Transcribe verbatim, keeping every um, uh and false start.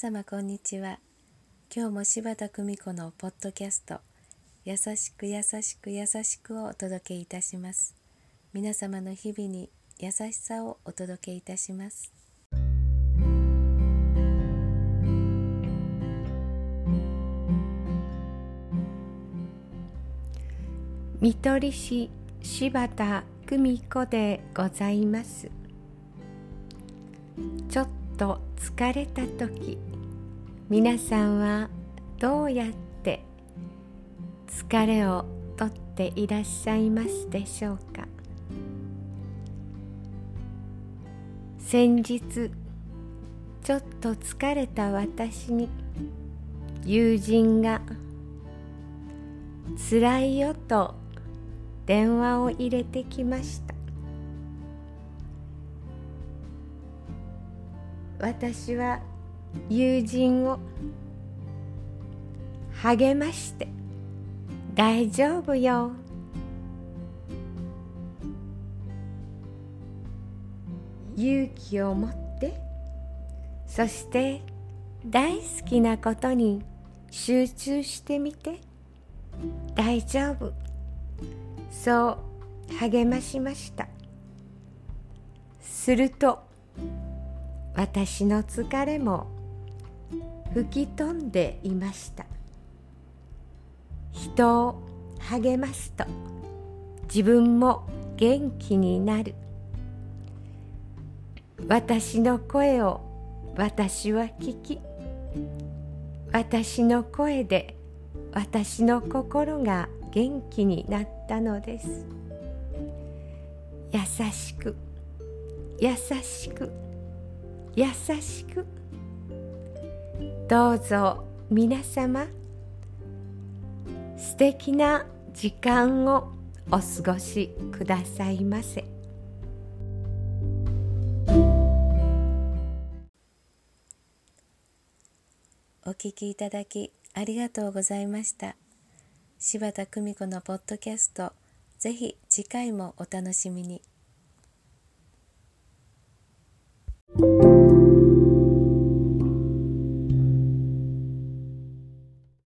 様こんにちは。今日も柴田久美子のポッドキャスト優しく優しく優しくをお届けいたします。皆様の日々に優しさをお届けいたします。看取り師柴田久美子でございます。ちょっと疲れた時、皆さんはどうやって疲れを取っていらっしゃいますでしょうか。先日ちょっと疲れた私に友人がつらいよと電話を入れてきました。私は友人を励まして、大丈夫よ、勇気を持って、そして大好きなことに集中してみて、大丈夫、そう励ましました。すると私の疲れも吹き飛んでいました。人を励ますと自分も元気になる。私の声を私は聞き、私の声で私の心が元気になったのです。優しく、優しく。優しく。どうぞ皆様、素敵な時間をお過ごしくださいませ。お聞きいただきありがとうございました。柴田久美子のポッドキャスト、ぜひ次回もお楽しみに。